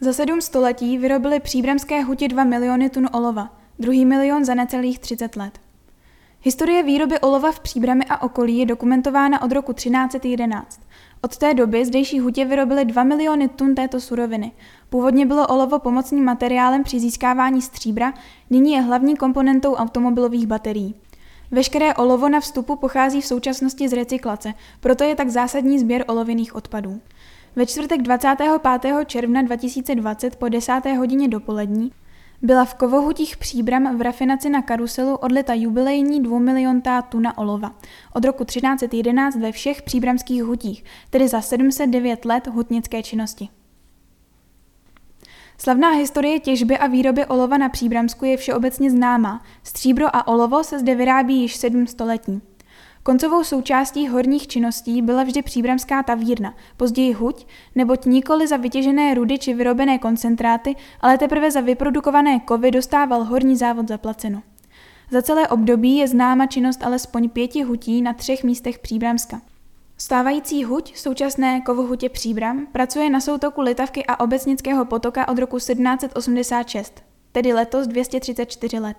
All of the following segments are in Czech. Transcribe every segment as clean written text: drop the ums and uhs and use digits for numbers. Za 7 století vyrobili příbramské huti 2 miliony tun olova, 2 milion za necelých 30 let. Historie výroby olova v Příbrami a okolí je dokumentována od roku 1311. Od té doby zdejší hutě vyrobily 2 miliony tun této suroviny. Původně bylo olovo pomocným materiálem při získávání stříbra, nyní je hlavní komponentou automobilových baterií. Veškeré olovo na vstupu pochází v současnosti z recyklace, proto je tak zásadní sběr olovinných odpadů. Ve čtvrtek 25. června 2020 po 10. hodině dopolední byla v Kovohutích Příbram v rafinaci na karuselu odlita jubilejní 2 miliontá tuna olova. Od roku 1311 ve všech příbramských hutích, tedy za 709 let hutnické činnosti. Slavná historie těžby a výroby olova na Příbramsku je všeobecně známá. Stříbro a olovo se zde vyrábí již 7 století. Koncovou součástí horních činností byla vždy příbramská tavírna, později huť, neboť nikoli za vytěžené rudy či vyrobené koncentráty, ale teprve za vyprodukované kovy dostával horní závod zaplaceno. Za celé období je známa činnost alespoň 5 hutí na 3 místech Příbramska. Stávající huť, současné Kovohutě Příbram, pracuje na soutoku Litavky a Obecnického potoka od roku 1786, tedy letos 234 let.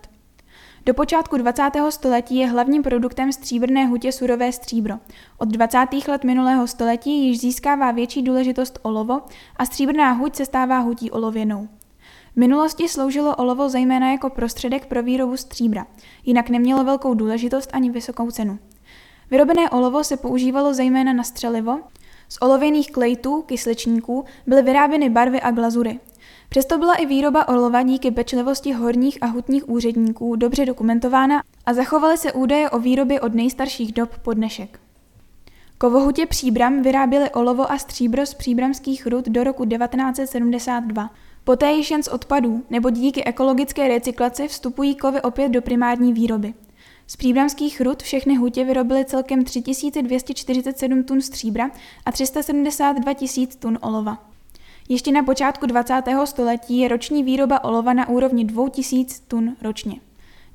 Do počátku 20. století je hlavním produktem stříbrné hutě surové stříbro. Od 20. let minulého století již získává větší důležitost olovo a stříbrná huť se stává hutí olověnou. V minulosti sloužilo olovo zejména jako prostředek pro výrobu stříbra, jinak nemělo velkou důležitost ani vysokou cenu. Vyrobené olovo se používalo zejména na střelivo, z olověných klejtů, kysličníků byly vyráběny barvy a glazury. Přesto byla i výroba olova díky pečlivosti horních a hutních úředníků dobře dokumentována a zachovaly se údaje o výrobě od nejstarších dob po dnešek. Kovohutě Příbram vyráběly olovo a stříbro z příbramských rud do roku 1972. Poté již jen z odpadů, nebo díky ekologické recyklaci vstupují kovy opět do primární výroby. Z příbramských rud všechny hutě vyrobily celkem 3247 tun stříbra a 372 tisíc tun olova. Ještě na počátku 20. století je roční výroba olova na úrovni 2000 tun ročně.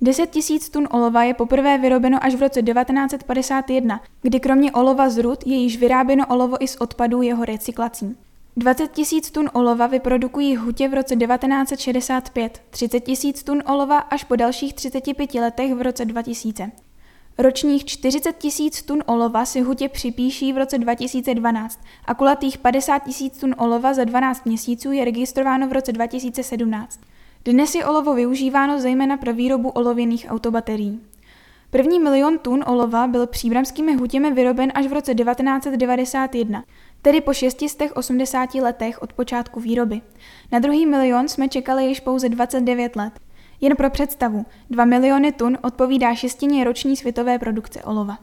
10 000 tun olova je poprvé vyrobeno až v roce 1951, kdy kromě olova z rud je již vyráběno olovo i z odpadů jeho recyklací. 20 000 tun olova vyprodukují hutě v roce 1965, 30 000 tun olova až po dalších 35 letech v roce 2000. Ročních 40 tisíc tun olova si hutě připíší v roce 2012 a kulatých 50 tisíc tun olova za 12 měsíců je registrováno v roce 2017. Dnes je olovo využíváno zejména pro výrobu olověných autobaterií. První 1 milion tun olova byl příbramskými hutěmi vyroben až v roce 1991, tedy po 680 letech od počátku výroby. Na druhý 1 milion jsme čekali již pouze 29 let. Jen pro představu, 2 miliony tun odpovídá 1/6 roční světové produkce olova.